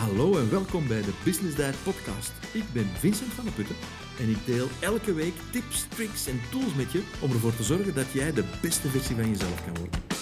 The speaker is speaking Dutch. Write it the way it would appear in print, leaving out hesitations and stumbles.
Hallo en welkom bij de Business Diet Podcast. Ik ben Vincent van der Putten en ik deel elke week tips, tricks en tools met je om ervoor te zorgen dat jij de beste versie van jezelf kan worden.